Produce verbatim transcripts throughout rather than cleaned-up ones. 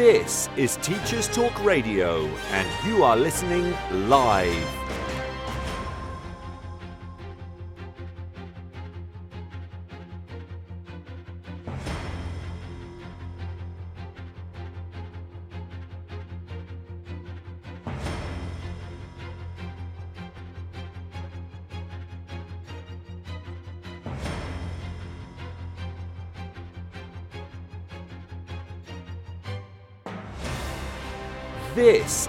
This is Teachers Talk Radio, and you are listening live. This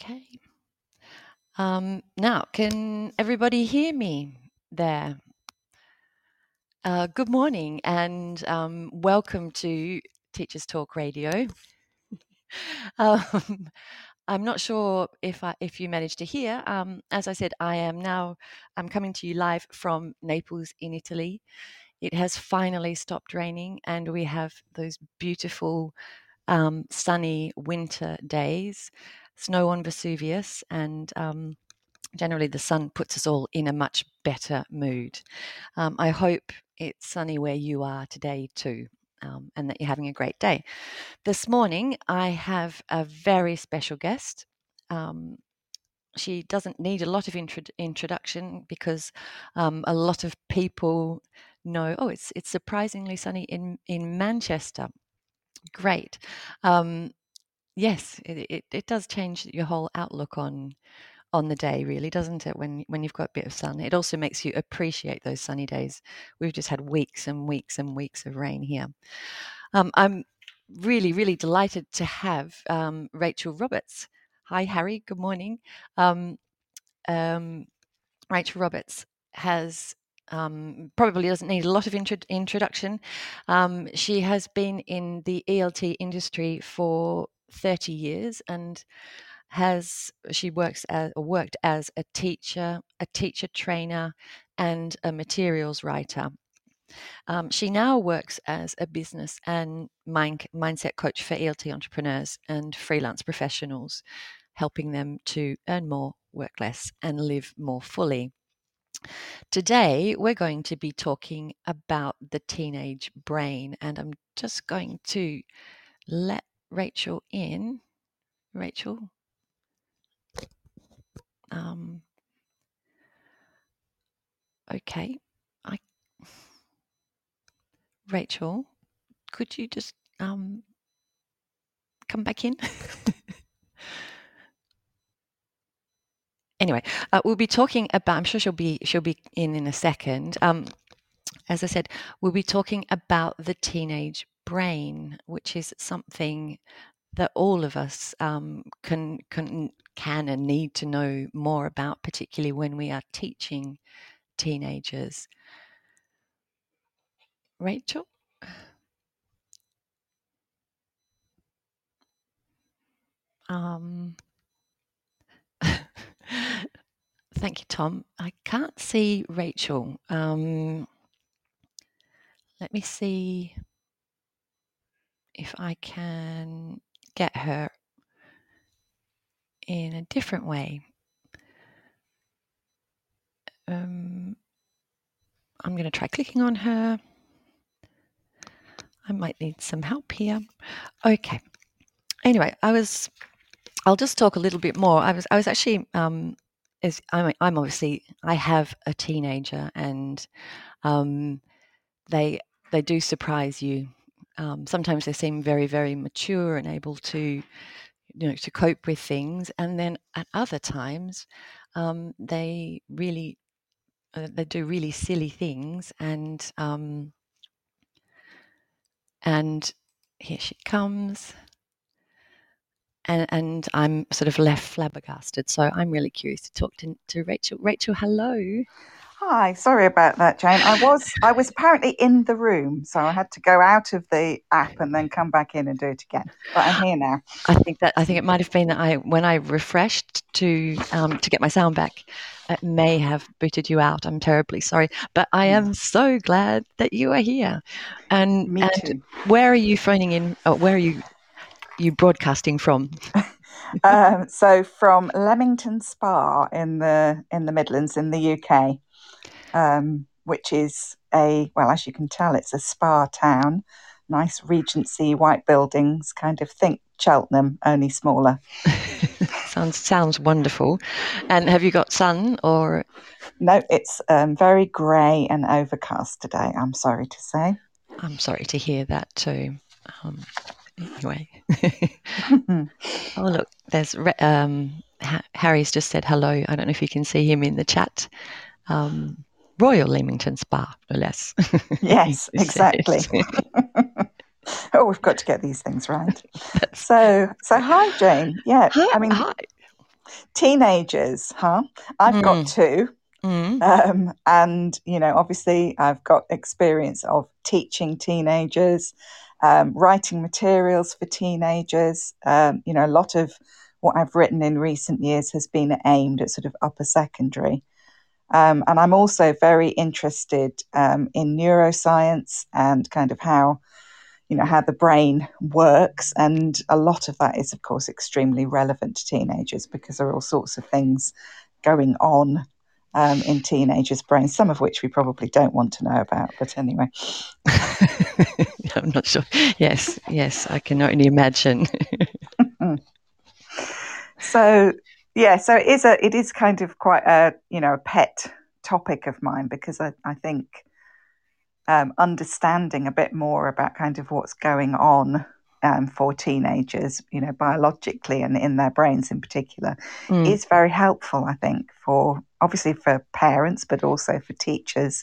Okay. Um, now, can everybody hear me there? Uh, good morning and um, welcome to Teachers Talk Radio. um, I'm not sure if I, if you managed to hear. Um, as I said, I am now. I'm coming to you live from Naples in Italy. It has finally stopped raining, and we have those beautiful um, sunny winter days. Snow on Vesuvius, and um, generally the sun puts us all in a much better mood. Um, I hope it's sunny where you are today too, um, and that you're having a great day. This morning I have a very special guest. Um, she doesn't need a lot of intro- introduction because um, a lot of people know, oh, it's it's surprisingly sunny in, in Manchester. Great. Um Yes, it, it, it does change your whole outlook on on the day, really, doesn't it, when when you've got a bit of sun? It also makes you appreciate those sunny days. We've just had weeks and weeks and weeks of rain here. Um, I'm really, really delighted to have um, Rachel Roberts. Hi, Harry. Good morning. Um, um, Rachel Roberts has... Um, probably doesn't need a lot of intro- introduction. Um, she has been in the E L T industry for thirty years, and has she works as, or worked as a teacher, a teacher trainer, and a materials writer. Um, she now works as a business and mind, mindset coach for E L T entrepreneurs and freelance professionals, helping them to earn more, work less, and live more fully. Today, we're going to be talking about the teenage brain, and I'm just going to let Rachel in. Rachel. Um, okay. I. Rachel, could you just um, come back in? Anyway, uh, we'll be talking about, I'm sure she'll be she'll be in in a second. Um, as I said, we'll be talking about the teenage brain, which is something that all of us um, can can can and need to know more about, particularly when we are teaching teenagers. Rachel? Um... Thank you, Tom. I can't see Rachel. Um, let me see if I can get her in a different way. Um, I'm going to try clicking on her. I might need some help here. Okay. Anyway, I was. I'll just talk a little bit more. I was. I was actually. Um, is I'm. I'm obviously. I have a teenager, and um, they they do surprise you. Um, sometimes they seem very, very mature and able to, you know, to cope with things, and then at other times, um, they really. Uh, they do really silly things, and um, and here she comes, and and I'm sort of left flabbergasted. So I'm really curious to talk to to Rachel. Rachel, hello. Hi. Sorry about that, Jane. I was I was apparently in the room, so I had to go out of the app and then come back in and do it again. But I'm here now. I think that I think it might have been that I when I refreshed to um, to get my sound back. It may have booted you out. I'm terribly sorry, but I am so glad that you are here. And, Me too. And where are you phoning in? Or where are you you broadcasting from? um, so from Leamington Spa in the in the Midlands in the U K, um, which is a well, as you can tell, it's a spa town. Nice Regency white buildings, kind of think Cheltenham, only smaller. Sounds sounds wonderful. And have you got sun or? No, it's um, very grey and overcast today, I'm sorry to say. I'm sorry to hear that too. Um, anyway. Oh, look, there's um, ha- Harry's just said hello. I don't know if you can see him in the chat. Um, Royal Leamington Spa, no less. Yes, exactly. Oh, we've got to get these things right. So, so hi, Jane. Yeah, hi, I mean, hi. Teenagers, huh? I've mm. got two. Mm. Um, and, you know, obviously I've got experience of teaching teenagers, um, writing materials for teenagers. Um, you know, a lot of what I've written in recent years has been aimed at sort of upper secondary. Um, and I'm also very interested um, in neuroscience and kind of how you know, how the brain works. And a lot of that is, of course, extremely relevant to teenagers because there are all sorts of things going on um, in teenagers' brains, some of which we probably don't want to know about. But anyway. I'm not sure. Yes, yes, I can only imagine. So, yeah, so it is a, it is kind of quite a, you know, a pet topic of mine because I, I think Um, understanding a bit more about kind of what's going on um, for teenagers, you know, biologically and in their brains in particular, mm. is very helpful, I think, for obviously for parents, but also for teachers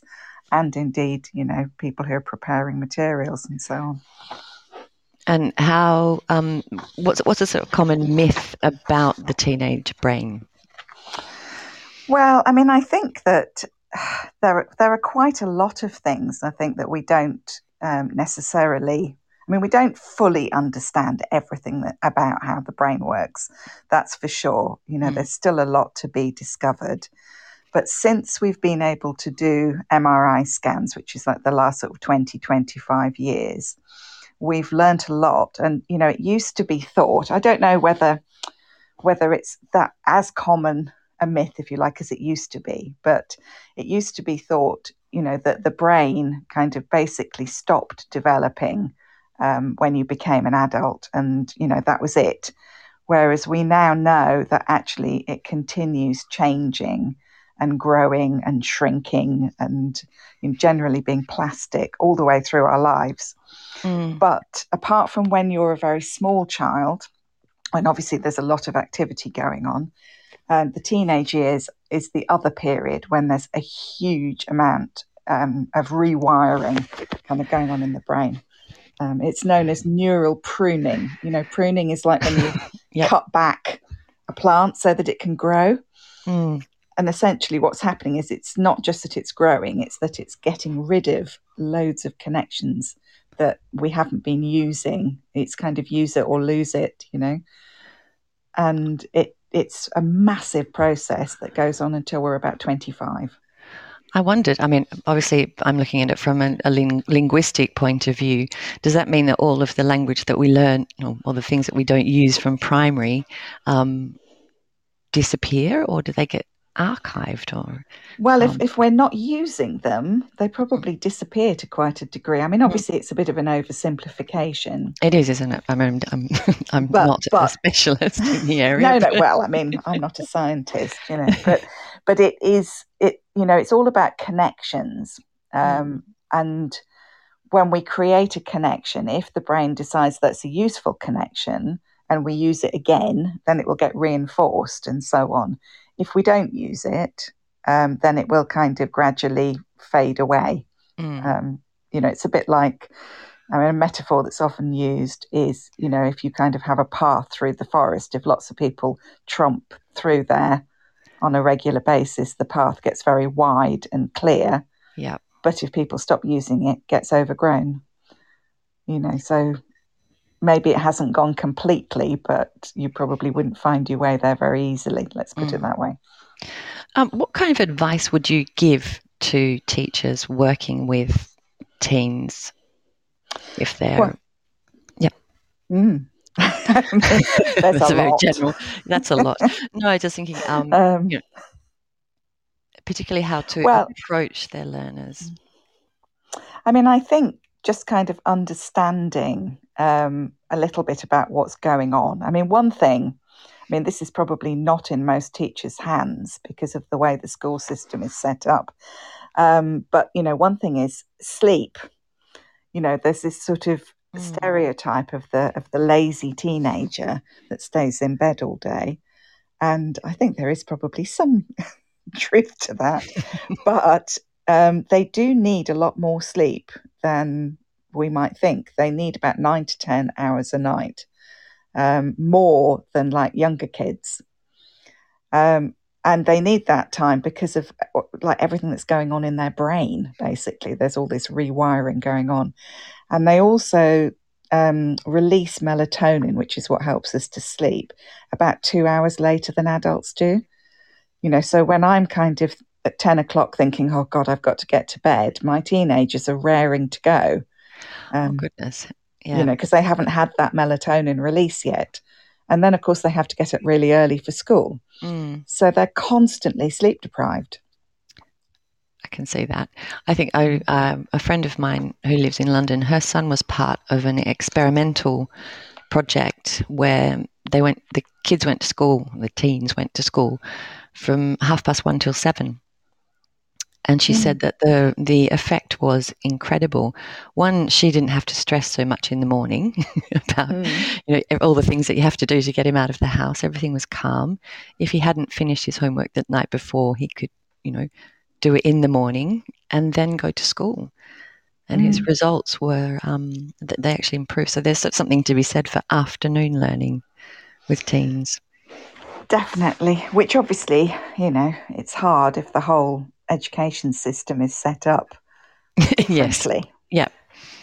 and indeed, you know, people who are preparing materials and so on. And how, um, what's, what's a sort of common myth about the teenage brain? Well, I mean, I think that There, there are quite a lot of things, I think, that we don't um, necessarily, I mean, we don't fully understand everything that, about how the brain works. That's for sure. You know, mm. there's still a lot to be discovered. But since we've been able to do M R I scans, which is like the last sort of twenty, twenty-five years, we've learned a lot. And, you know, it used to be thought, I don't know whether whether it's that as common a myth, if you like, as it used to be, but it used to be thought, you know, that the brain kind of basically stopped developing um, when you became an adult and, you know, that was it. Whereas we now know that actually it continues changing and growing and shrinking and you know, generally being plastic all the way through our lives. Mm. But apart from when you're a very small child, and obviously there's a lot of activity going on, Um, the teenage years is the other period when there's a huge amount um, of rewiring kind of going on in the brain. Um, it's known as neural pruning. You know, pruning is like when you yep. cut back a plant so that it can grow. Mm. And essentially what's happening is it's not just that it's growing, it's that it's getting rid of loads of connections that we haven't been using. It's kind of use it or lose it, you know. And it It's a massive process that goes on until we're about twenty-five. I wondered, I mean, obviously I'm looking at it from a, a ling- linguistic point of view. Does that mean that all of the language that we learn or, or the things that we don't use from primary um, disappear or do they get archived or well um, if, if we're not using them, they probably disappear to quite a degree. I mean, obviously it's a bit of an oversimplification. It is, isn't it? I mean, I'm I'm but, not but, a specialist in the area. No, but. no. Well, I mean, I'm not a scientist, you know. But but it is it. You know, it's all about connections. Um, and when we create a connection, if the brain decides that's a useful connection and we use it again, then it will get reinforced and so on. If we don't use it, um, then it will kind of gradually fade away. Mm. Um, you know, it's a bit like, I mean, a metaphor that's often used is, you know, if you kind of have a path through the forest, if lots of people tromp through there on a regular basis, the path gets very wide and clear. Yeah. But if people stop using it, it gets overgrown. You know, so maybe it hasn't gone completely, but you probably wouldn't find your way there very easily. Let's put mm. it that way. Um, what kind of advice would you give to teachers working with teens if they're... Well, yeah. Mm. I mean, that's that's a very lot. General. That's a lot. No, I was just thinking, um, um, you know, particularly how to well, approach their learners. I mean, I think just kind of understanding... Um, a little bit about what's going on. I mean, one thing, I mean, this is probably not in most teachers' hands because of the way the school system is set up. Um, but, you know, one thing is sleep. You know, there's this sort of mm. stereotype of the of the lazy teenager that stays in bed all day. And I think there is probably some truth to that. But um, they do need a lot more sleep than we might think. They need about nine to ten hours a night, um, more than like younger kids. Um, and they need that time because of like everything that's going on in their brain, basically. There's all this rewiring going on. And they also um, release melatonin, which is what helps us to sleep, about two hours later than adults do. You know, so when I'm kind of at ten o'clock thinking, oh God, I've got to get to bed, my teenagers are raring to go. Um, oh, goodness. Yeah. You know, because they haven't had that melatonin release yet. And then, of course, they have to get up really early for school. Mm. So they're constantly sleep deprived. I can see that. I think I, um, a friend of mine who lives in London, her son was part of an experimental project where they went, the kids went to school, the teens went to school from half past one till seven. And she mm. said that the the effect was incredible. One, she didn't have to stress so much in the morning about mm. you know, all the things that you have to do to get him out of the house. Everything was calm. If he hadn't finished his homework the night before, he could, you know, do it in the morning and then go to school. And mm. his results were um, that they actually improved. So there's something to be said for afternoon learning with teens. Definitely, which obviously, you know, it's hard if the whole education system is set up differently. Yes. Yeah.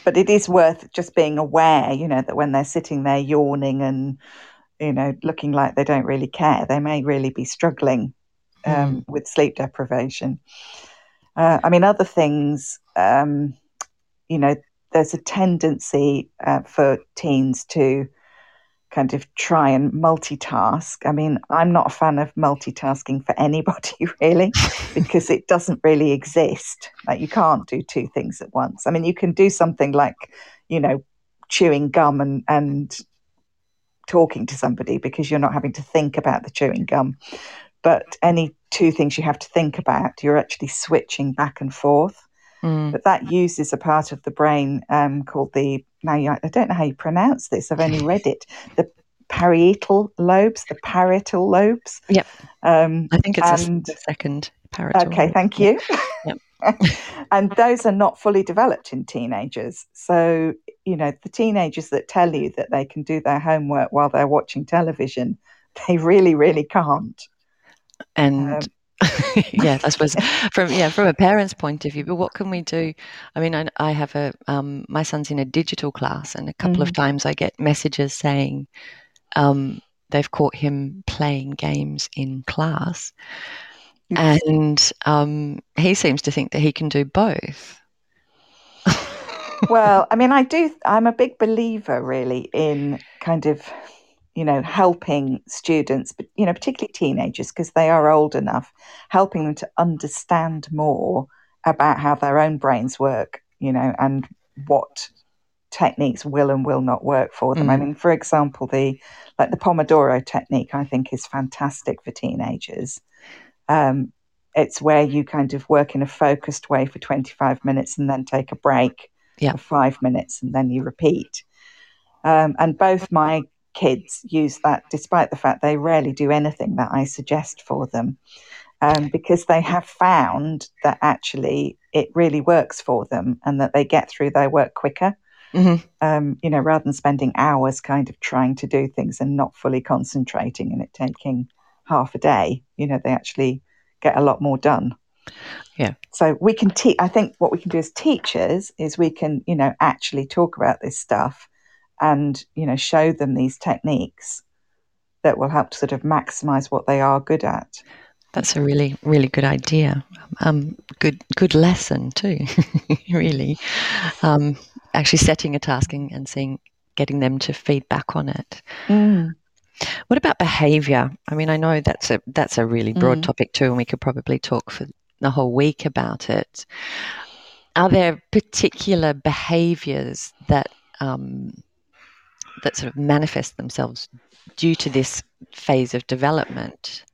But it is worth just being aware, you know, that when they're sitting there yawning and, you know, looking like they don't really care, they may really be struggling um, mm. with sleep deprivation. Uh, I mean, other things, um, you know, there's a tendency uh, for teens to kind of try and multitask. I mean, I'm not a fan of multitasking for anybody really, because it doesn't really exist. Like you can't do two things at once. I mean, you can do something like, you know, chewing gum and, and talking to somebody because you're not having to think about the chewing gum. But any two things you have to think about, you're actually switching back and forth. Mm. But that uses a part of the brain um, called the, now you, I don't know how you pronounce this, I've only read it, the parietal lobes, the parietal lobes. Yep. Um, I think it's and, a second parietal Okay, lobe. Thank you. Yep. And those are not fully developed in teenagers. So, you know, the teenagers that tell you that they can do their homework while they're watching television, they really, really can't. And... Um, yeah, I suppose from yeah from a parent's point of view. But what can we do? I mean, I, I have a um, my son's in a digital class, and a couple mm. of times I get messages saying um, they've caught him playing games in class, yes. and um, he seems to think that he can do both. Well, I mean, I do. I'm a big believer, really, in kind of you know, helping students, but you know, particularly teenagers, because they are old enough, helping them to understand more about how their own brains work, you know, and what techniques will and will not work for them. Mm. I mean, for example, the like the Pomodoro technique, I think, is fantastic for teenagers. Um, it's where you kind of work in a focused way for twenty-five minutes and then take a break yeah. for five minutes and then you repeat. Um, and both my kids use that, despite the fact they rarely do anything that I suggest for them, um, because they have found that actually it really works for them and that they get through their work quicker. Mm-hmm. Um, you know, rather than spending hours kind of trying to do things and not fully concentrating and it taking half a day, you know, they actually get a lot more done. Yeah. So we can teach, I think what we can do as teachers is we can, you know, actually talk about this stuff and, you know, show them these techniques that will help to sort of maximize what they are good at. That's a really, really good idea. Um, good, good lesson too, really. Um, actually setting a task and, and seeing, getting them to feedback on it. Mm. What about behaviour? I mean, I know that's a that's a really broad mm. topic too, and we could probably talk for the whole week about it. Are there particular behaviours that um, that sort of manifest themselves due to this phase of development?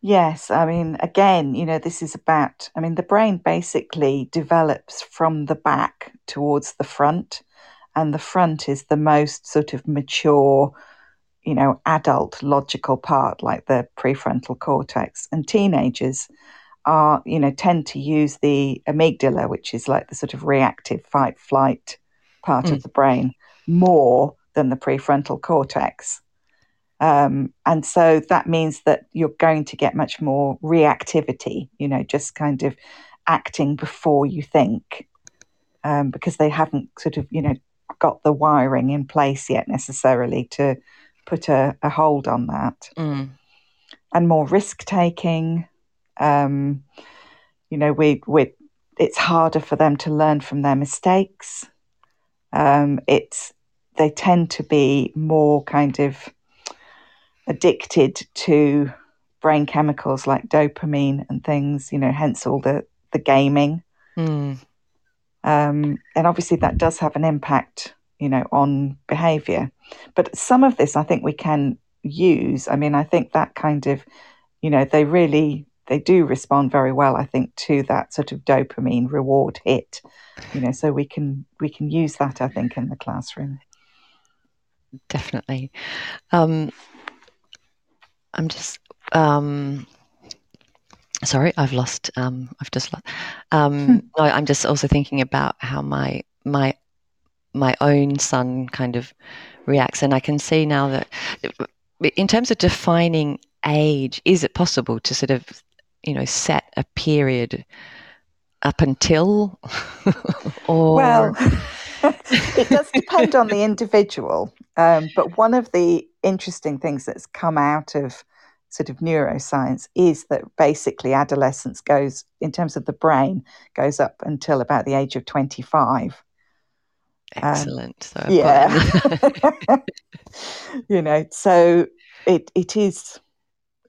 Yes, I mean, again, you know, this is about, I mean, the brain basically develops from the back towards the front, and the front is the most sort of mature, you know, adult logical part, like the prefrontal cortex. And teenagers are, you know, tend to use the amygdala, which is like the sort of reactive fight flight part mm. of the brain, more than the prefrontal cortex. Um, and so that means that you're going to get much more reactivity, you know, just kind of acting before you think, um, because they haven't sort of, you know, got the wiring in place yet necessarily to put a, a hold on that. Mm. And more risk-taking, um, you know, we we it's harder for them to learn from their mistakes. Um, it's they tend to be more kind of addicted to brain chemicals like dopamine and things, you know, hence all the, the gaming. Mm. Um, and obviously that does have an impact, you know, on behaviour. But some of this I think we can use. I mean, I think that kind of, you know, they really, they do respond very well, I think, to that sort of dopamine reward hit, you know, so we can, we can use that, I think, in the classroom. Definitely. Um I'm just um, sorry. I've lost. Um, I've just lost. Um, hmm. No, I'm just also thinking about how my my my own son kind of reacts, and I can see now that in terms of defining age, is it possible to sort of, you know, set a period up until? or well, it does depend on the individual. Um, but one of the interesting things that's come out of sort of neuroscience is that basically adolescence goes, in terms of the brain, goes up until about the age of twenty-five. Excellent. Um, so yeah. You know, so it it is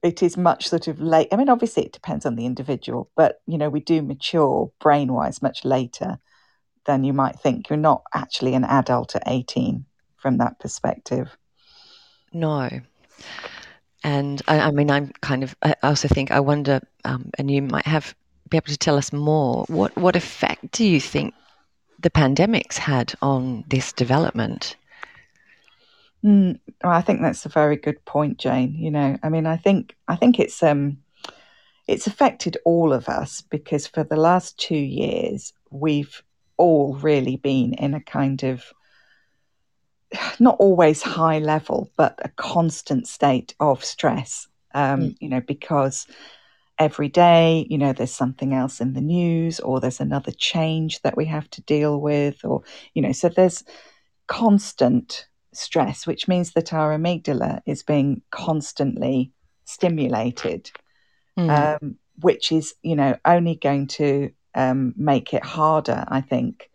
it is much sort of late. I mean, obviously it depends on the individual, but, you know, we do mature brain-wise much later than you might think. You're not actually an adult at eighteen from that perspective. No. And I, I mean, I'm kind of, I also think, I wonder, um, and you might have, be able to tell us more, what, what effect do you think the pandemic's had on this development? Mm, well, I think that's a very good point, Jane. You know, I mean, I think, I think it's, um, it's affected all of us, because for the last two years, we've all really been in a kind of, not always high level, but a constant state of stress, um, mm. you know, because every day, you know, there's something else in the news, or there's another change that we have to deal with, or, you know, so there's constant stress, which means that our amygdala is being constantly stimulated, mm. um, which is, you know, only going to um, make it harder, I think,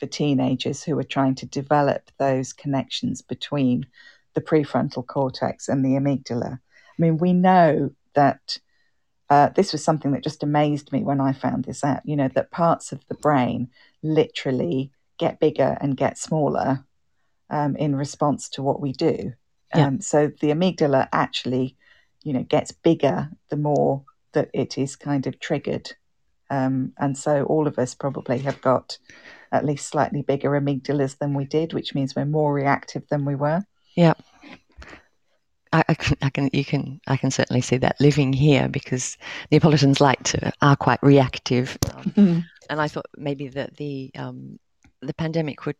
for teenagers who are trying to develop those connections between the prefrontal cortex and the amygdala. I mean, we know that uh, this was something that just amazed me when I found this out, you know, that parts of the brain literally get bigger and get smaller um, in response to what we do. Yeah. Um, so the amygdala actually, you know, gets bigger the more that it is kind of triggered. Um, and so all of us probably have got at least slightly bigger amygdalas than we did, which means we're more reactive than we were. Yeah. I, I, can, I can, you can, I can certainly see that living here, because Neapolitans like to, are quite reactive. Um, mm-hmm. And I thought maybe that the, um, the pandemic would,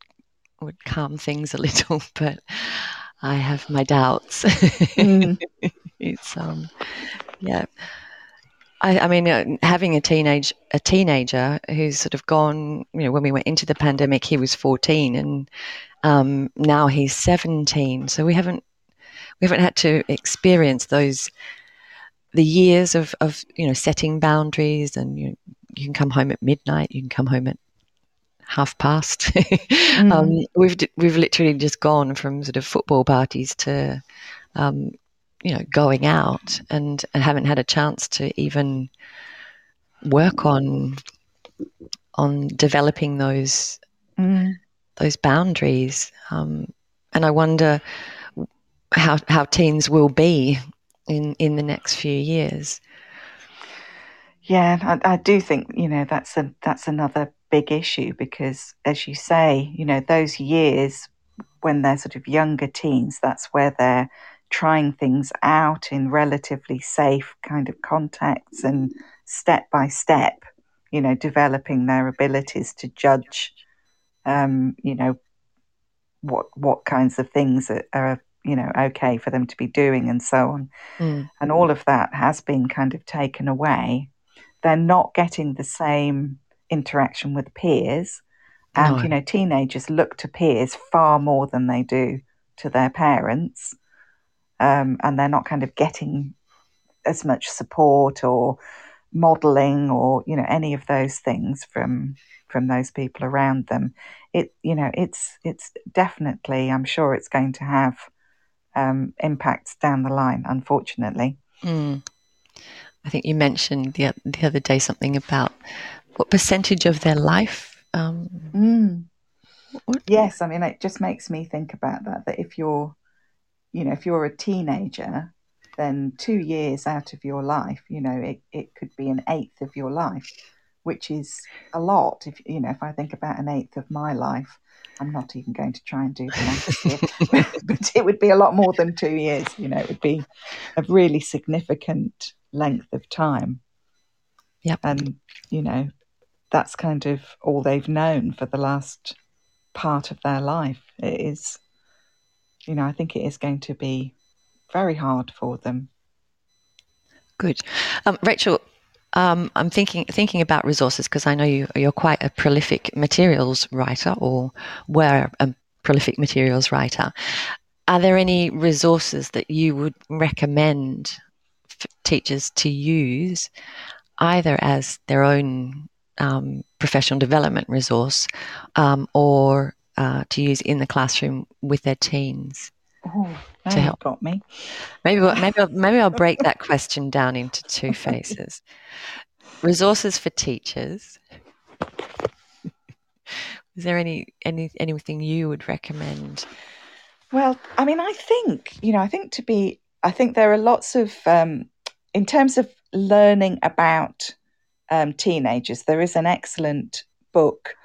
would calm things a little, but I have my doubts. Mm. It's, um, yeah. I, I mean, uh, having a teenage a teenager who's sort of gone, you know, when we went into the pandemic, he was fourteen, and um, now he's seventeen. So we haven't we haven't had to experience those the years of, of you know, setting boundaries, and you, you can come home at midnight, you can come home at half past. mm. um, we've we've literally just gone from sort of football parties to um, you know, going out, and, and haven't had a chance to even work on on developing those mm. those boundaries. Um, and I wonder how how teens will be in, in the next few years. Yeah, I, I do think, you know, that's a that's another big issue, because, as you say, you know, those years when they're sort of younger teens, that's where they're trying things out in relatively safe kind of contexts, and step by step, you know, developing their abilities to judge, um, you know, what what kinds of things are, are, you know, okay for them to be doing, and so on. Mm. And all of that has been kind of taken away. They're not getting the same interaction with peers. And, no. you know, teenagers look to peers far more than they do to their parents. Um, and they're not kind of getting as much support or modelling or, you know, any of those things from from those people around them. It, you know, it's it's definitely, I'm sure it's going to have um, impacts down the line, unfortunately. Mm. I think you mentioned the, the other day something about what percentage of their life. Um, mm. what? Yes, I mean, it just makes me think about that, that if you're you know, if you're a teenager, then two years out of your life, you know, it, it could be an eighth of your life, which is a lot. If, you know, if I think about an eighth of my life, I'm not even going to try and do that. But it would be a lot more than two years, you know, it would be a really significant length of time. Yep. And, you know, that's kind of all they've known for the last part of their life. It is... You know, I think it is going to be very hard for them. Good. Um, Rachel, um, I'm thinking thinking about resources, because I know you, you're quite a prolific materials writer, or were a prolific materials writer. Are there any resources that you would recommend for teachers to use, either as their own um, professional development resource um, or Uh, to use in the classroom with their teens oh, to help? Got me. Maybe maybe I'll, maybe I'll break that question down into two phases. Resources for teachers. Is there any, any anything you would recommend? Well, I mean, I think you know, I think to be, I think there are lots of um, in terms of learning about um, teenagers. There is an excellent book.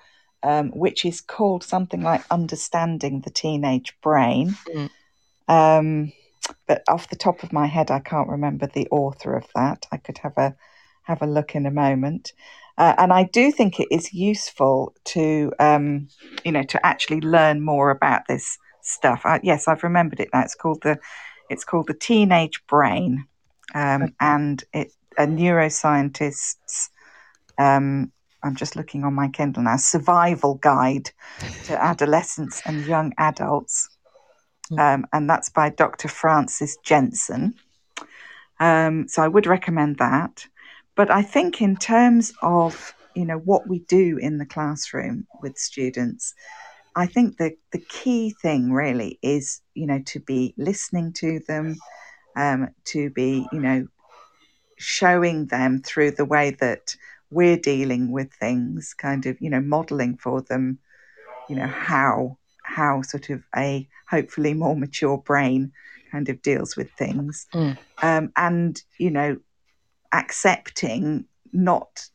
Um, which is called something like Understanding the Teenage Brain. Mm. Um, but off the top of my head, I can't remember the author of that. I could have a have a look in a moment. Uh, and I do think it is useful to, um, you know, to actually learn more about this stuff. I, yes, I've remembered it now. It's called the it's called the Teenage Brain, um, okay. and it a neuroscientist's. Um, I'm just looking on my Kindle now, Survival Guide to Adolescents and Young Adults. Um, and that's by Doctor Francis Jensen. Um, so I would recommend that. But I think in terms of, you know, what we do in the classroom with students, I think the, the key thing really is, you know, to be listening to them, um, to be, you know, showing them through the way that we're dealing with things, kind of, you know, modeling for them, you know, how how sort of a hopefully more mature brain kind of deals with things. Mm. Um, and, you know, accepting not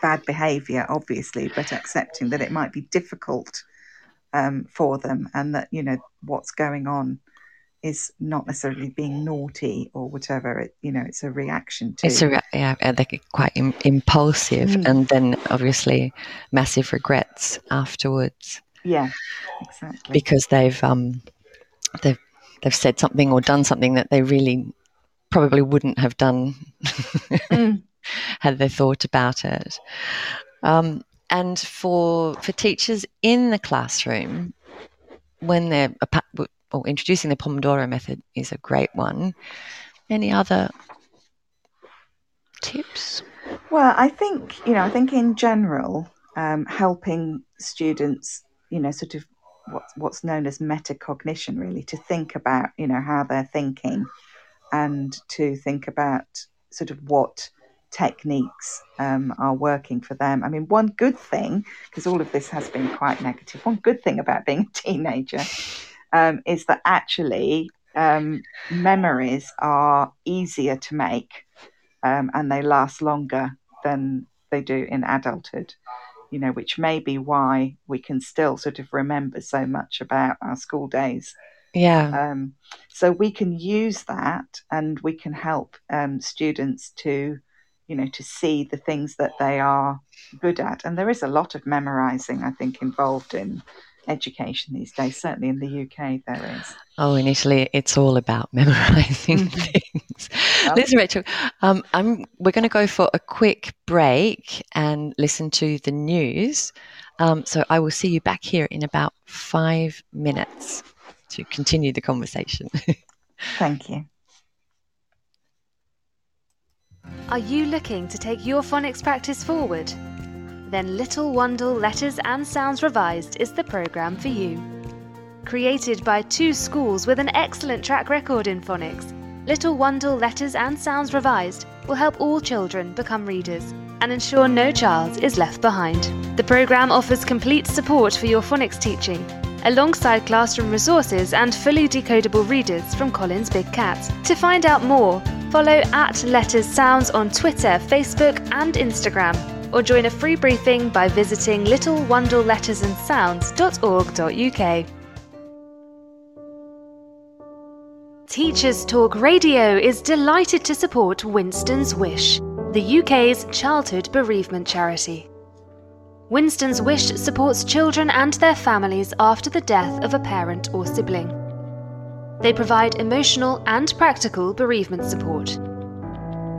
bad behaviour, obviously, but accepting that it might be difficult um, for them, and that, you know, what's going on is not necessarily being naughty or whatever. It, you know, it's a reaction to. It's a re- yeah, they're quite im- impulsive, mm. and then obviously massive regrets afterwards. Yeah, exactly. Because they've um, they've they've said something or done something that they really probably wouldn't have done mm. had they thought about it. Um, and for for teachers in the classroom, when they're or introducing the Pomodoro method is a great one. Any other tips? Well, I think, you know, I think in general, um, helping students, you know, sort of what's, what's known as metacognition, really, to think about, you know, how they're thinking, and to think about sort of what techniques um, are working for them. I mean, one good thing, because all of this has been quite negative, one good thing about being a teenager um, is that actually um, memories are easier to make um, and they last longer than they do in adulthood. You know, which may be why we can still sort of remember so much about our school days. Yeah. Um, so we can use that, and we can help um, students to, you know, to see the things that they are good at. And there is a lot of memorising, I think, involved in education these days. Certainly in the U K, there is. Oh, in Italy, it's all about memorising things. Well, listen, Rachel, um, I'm, we're going to go for a quick break and listen to the news. Um, so I will see you back here in about five minutes to continue the conversation. Thank you. Are you looking to take your phonics practice forward? Then Little Wondle Letters and Sounds Revised is the programme for you. Created by two schools with an excellent track record in phonics, Little Wondle Letters and Sounds Revised will help all children become readers and ensure no child is left behind. The programme offers complete support for your phonics teaching, alongside classroom resources and fully decodable readers from Collins Big Cat. To find out more, follow at Letters Sounds on Twitter, Facebook and Instagram, or join a free briefing by visiting little wondle letters and sounds dot org dot u k. Teachers Talk Radio is delighted to support Winston's Wish, the U K's childhood bereavement charity. Winston's Wish supports children and their families after the death of a parent or sibling. They provide emotional and practical bereavement support.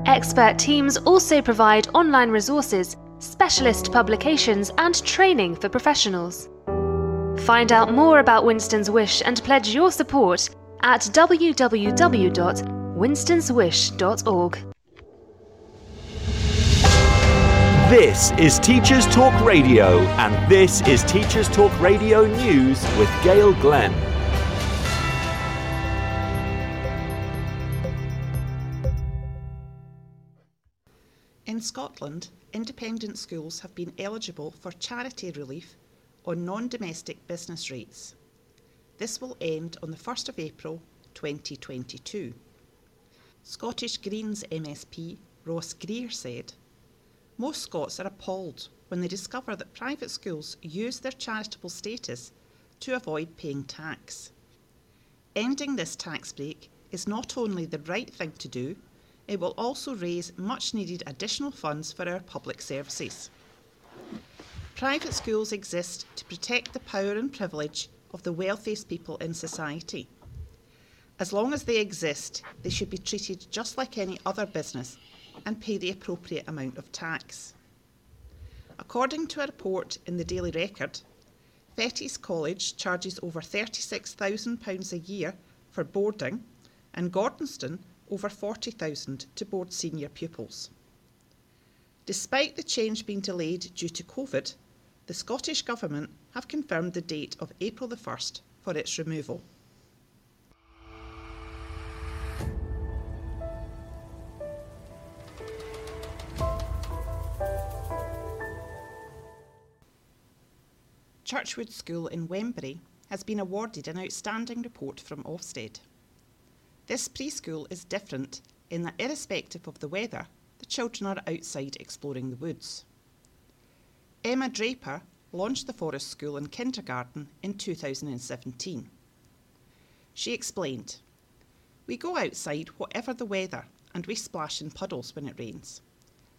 Expert teams also provide online resources, specialist publications and training for professionals. Find out more about Winston's Wish and pledge your support at w w w dot winstons wish dot org. This is Teachers Talk Radio, and this is Teachers Talk Radio News with Gail Glenn. In Scotland, independent schools have been eligible for charity relief on non-domestic business rates. This will end on the first of April twenty twenty-two. Scottish Greens M S P Ross Greer said, "Most Scots are appalled when they discover that private schools use their charitable status to avoid paying tax. Ending this tax break is not only the right thing to do, it will also raise much-needed additional funds for our public services. Private schools exist to protect the power and privilege of the wealthiest people in society. As long as they exist, they should be treated just like any other business and pay the appropriate amount of tax." According to a report in the Daily Record, Fettes College charges over thirty-six thousand pounds a year for boarding, and Gordonston over forty thousand pounds to board senior pupils. Despite the change being delayed due to COVID, the Scottish Government have confirmed the date of April the first for its removal. Churchwood School in Wembury has been awarded an outstanding report from Ofsted. This preschool is different in that, irrespective of the weather, the children are outside exploring the woods. Emma Draper launched the Forest School and Kindergarten in two thousand seventeen. She explained, "We go outside whatever the weather and we splash in puddles when it rains.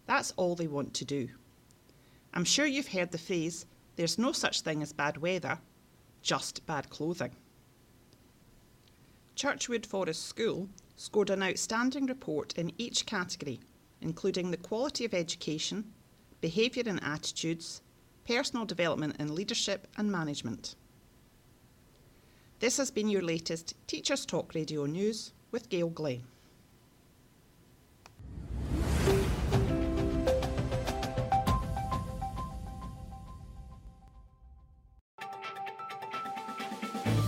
That's all they want to do. I'm sure you've heard the phrase, there's no such thing as bad weather, just bad clothing." Churchwood Forest School scored an outstanding report in each category, including the quality of education, behaviour and attitudes, personal development and leadership and management. This has been your latest Teachers Talk Radio News with Gail Glenn.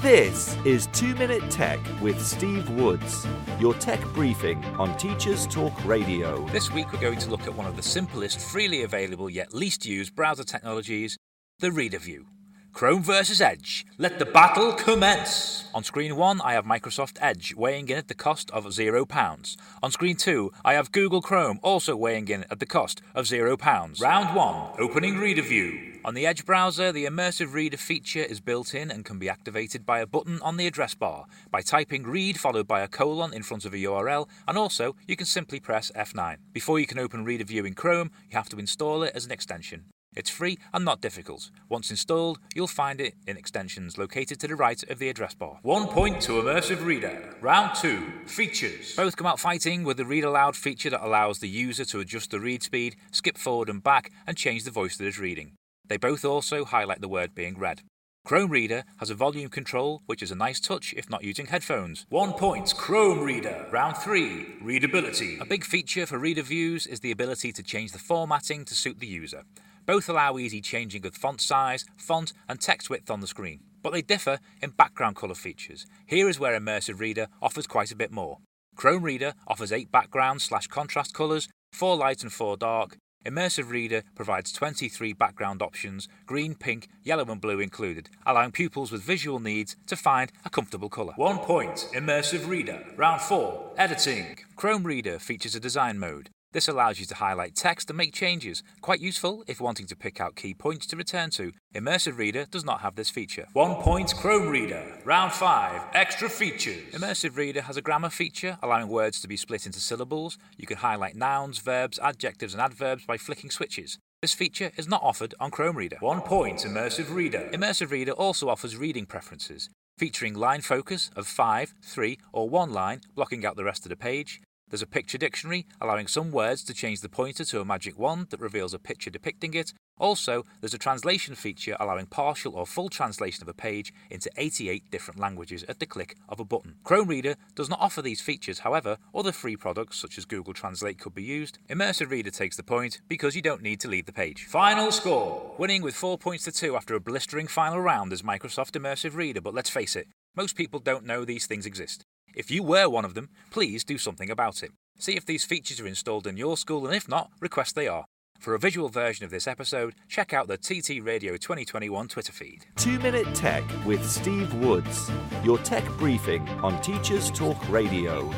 This is two minute Tech with Steve Woods, your tech briefing on Teachers Talk Radio. This week we're going to look at one of the simplest, freely available, yet least used browser technologies, the Reader View. Chrome versus Edge. Let the battle commence! On screen one, I have Microsoft Edge, weighing in at the cost of zero pounds. On screen two, I have Google Chrome, also weighing in at the cost of zero pounds. Round one, opening Reader View. On the Edge browser, the Immersive Reader feature is built in and can be activated by a button on the address bar, by typing read followed by a colon in front of a U R L, and also you can simply press F nine. Before you can open Reader View in Chrome, you have to install it as an extension. It's free and not difficult. Once installed, you'll find it in extensions located to the right of the address bar. One point to Immersive Reader. Round two, features. Both come out fighting with the Read Aloud feature that allows the user to adjust the read speed, skip forward and back, and change the voice that is reading. They both also highlight the word being read. Chrome Reader has a volume control, which is a nice touch if not using headphones. One point, Chrome Reader. Round three, readability. A big feature for Reader Views is the ability to change the formatting to suit the user. Both allow easy changing of font size, font, and text width on the screen. But they differ in background colour features. Here is where Immersive Reader offers quite a bit more. Chrome Reader offers eight background slash contrast colours, four light and four dark. Immersive Reader provides twenty-three background options, green, pink, yellow and blue included, allowing pupils with visual needs to find a comfortable colour. One point, Immersive Reader. Round four, editing. Chrome Reader features a design mode. This allows you to highlight text and make changes, quite useful if wanting to pick out key points to return to. Immersive Reader does not have this feature. One point, Chrome Reader. Round five, extra features. Immersive Reader has a grammar feature, allowing words to be split into syllables. You can highlight nouns, verbs, adjectives and adverbs by flicking switches. This feature is not offered on Chrome Reader. One point, Immersive Reader. Immersive Reader also offers reading preferences, featuring line focus of five, three or one line, blocking out the rest of the page. There's a picture dictionary, allowing some words to change the pointer to a magic wand that reveals a picture depicting it. Also, there's a translation feature allowing partial or full translation of a page into eighty-eight different languages at the click of a button. Chrome Reader does not offer these features, however, other free products such as Google Translate could be used. Immersive Reader takes the point because you don't need to leave the page. Final score! Winning with four points to two after a blistering final round is Microsoft Immersive Reader, but let's face it, most people don't know these things exist. If you were one of them, please do something about it. See if these features are installed in your school, and if not, request they are. For a visual version of this episode, check out the T T Radio twenty twenty-one Twitter feed. two minute Tech with Steve Woods, your tech briefing on Teachers Talk Radio.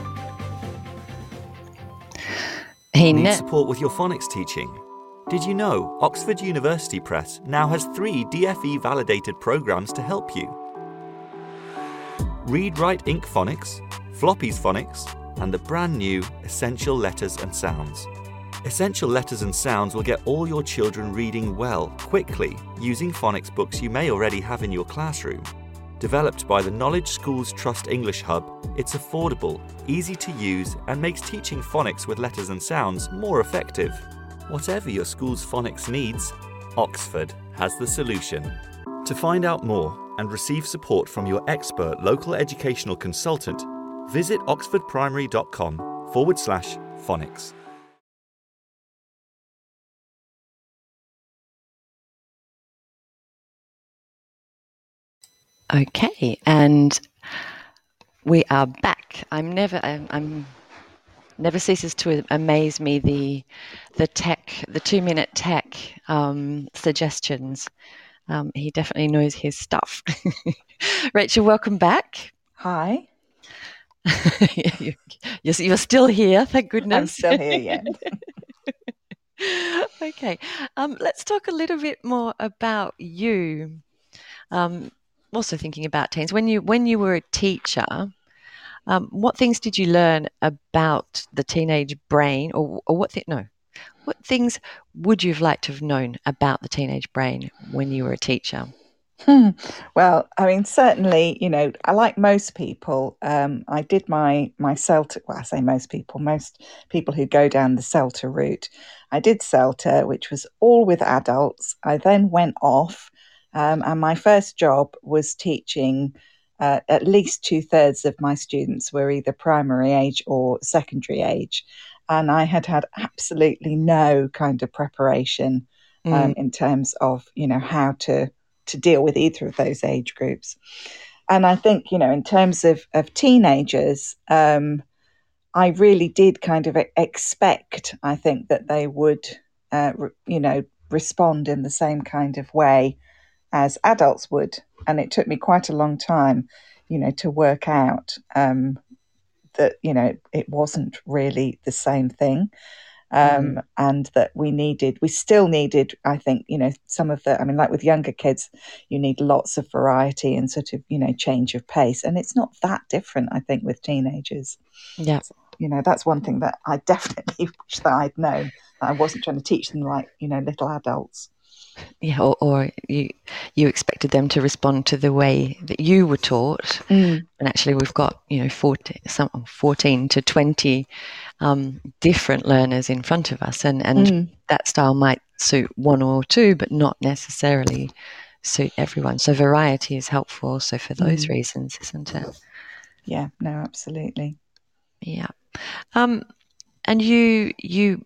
Hey, need support with your phonics teaching? Did you know Oxford University Press now has three D F E-validated programmes to help you? Read-Write Ink Phonics, Floppy's Phonics, and the brand new Essential Letters and Sounds. Essential Letters and Sounds will get all your children reading well, quickly, using phonics books you may already have in your classroom. Developed by the Knowledge Schools Trust English Hub, it's affordable, easy to use, and makes teaching phonics with letters and sounds more effective. Whatever your school's phonics needs, Oxford has the solution. To find out more, and receive support from your expert local educational consultant, visit oxfordprimary.com forward slash phonics. Okay, and we are back. I'm never, I'm, I'm never ceases to amaze me the the tech, the two-minute tech um, suggestions. Um, he definitely knows his stuff. Rachel, welcome back. Hi. you're, you're still here, thank goodness. I'm still here, yeah. Okay, um, let's talk a little bit more about you. Um, also thinking about teens. When you when you were a teacher, um, what things did you learn about the teenage brain, or, or what? Th- no, what things would you have liked to have known about the teenage brain when you were a teacher? Hmm. Well, I mean, certainly, you know, I like most people. Um, I did my my CELTA. Well, I say most people. Most people who go down the CELTA route. I did CELTA, which was all with adults. I then went off, um, and my first job was teaching. Uh, at least two thirds of my students were either primary age or secondary age, and I had had absolutely no kind of preparation um, mm. in terms of, you know, how to. to deal with either of those age groups. And I think, you know, in terms of, of teenagers, um, I really did kind of expect, I think, that they would, uh, re- you know, respond in the same kind of way as adults would. And it took me quite a long time, you know, to work out um, that, you know, it wasn't really the same thing. Um, and that we needed, we still needed, I think, you know, some of the, I mean, like with younger kids, you need lots of variety and sort of, you know, change of pace. And it's not that different, I think, with teenagers. Yeah. So, you know, that's one thing that I definitely wish that I'd known, that I wasn't trying to teach them like, you know, little adults. Yeah, or, or you you expected them to respond to the way that you were taught, mm. and actually we've got, you know, fourteen, some, fourteen to twenty um, different learners in front of us, and, and mm. that style might suit one or two, but not necessarily suit everyone. So variety is helpful also for those mm. reasons, isn't it? Yeah, no, absolutely. Yeah, um, and you you.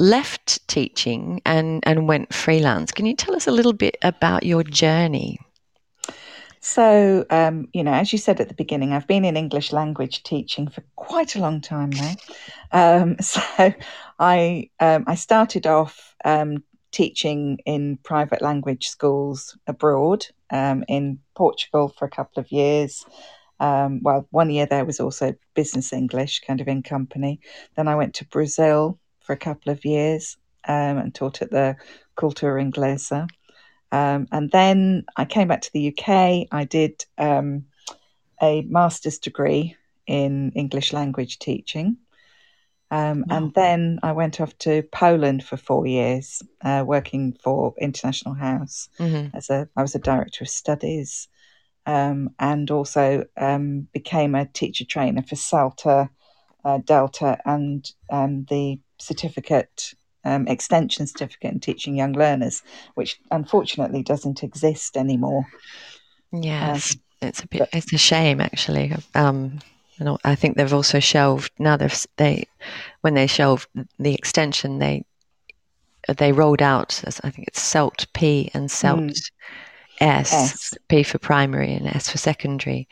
left teaching and, and went freelance. Can you tell us a little bit about your journey? So, um, you know, as you said at the beginning, I've been in English language teaching for quite a long time now. Um, so I um, I started off um, teaching in private language schools abroad, um, in Portugal for a couple of years. Um, well, one year there was also business English, kind of in company. Then I went to Brazil for a couple of years um, and taught at the Kultura Inglesa. Um, and then I came back to the U K. I did um, a master's degree in English language teaching. Um, wow. And then I went off to Poland for four years, uh, working for International House. Mm-hmm. as a I was a director of studies, um, and also um, became a teacher trainer for CELTA, uh, DELTA, and um, the certificate, um, extension certificate in teaching young learners, which unfortunately doesn't exist anymore. Yes, um, it's a bit, but, it's a shame actually. Um, and I think they've also shelved now. They've they when they shelved the extension, they they rolled out. I think it's C E L T P and C E L T S, S. P for primary and S for secondary,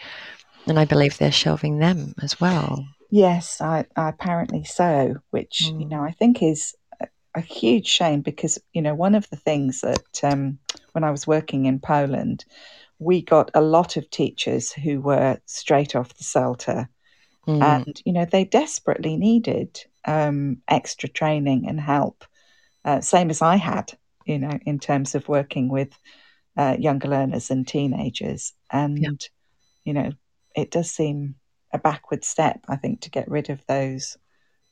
and I believe they're shelving them as well. Yes, I, I apparently so, which, mm. you know, I think is a, a huge shame because, you know, one of the things that um, when I was working in Poland, we got a lot of teachers who were straight off the CELTA mm. and, you know, they desperately needed um, extra training and help, uh, same as I had, you know, in terms of working with uh, younger learners and teenagers. And, yeah. you know, it does seem a backward step, I think, to get rid of those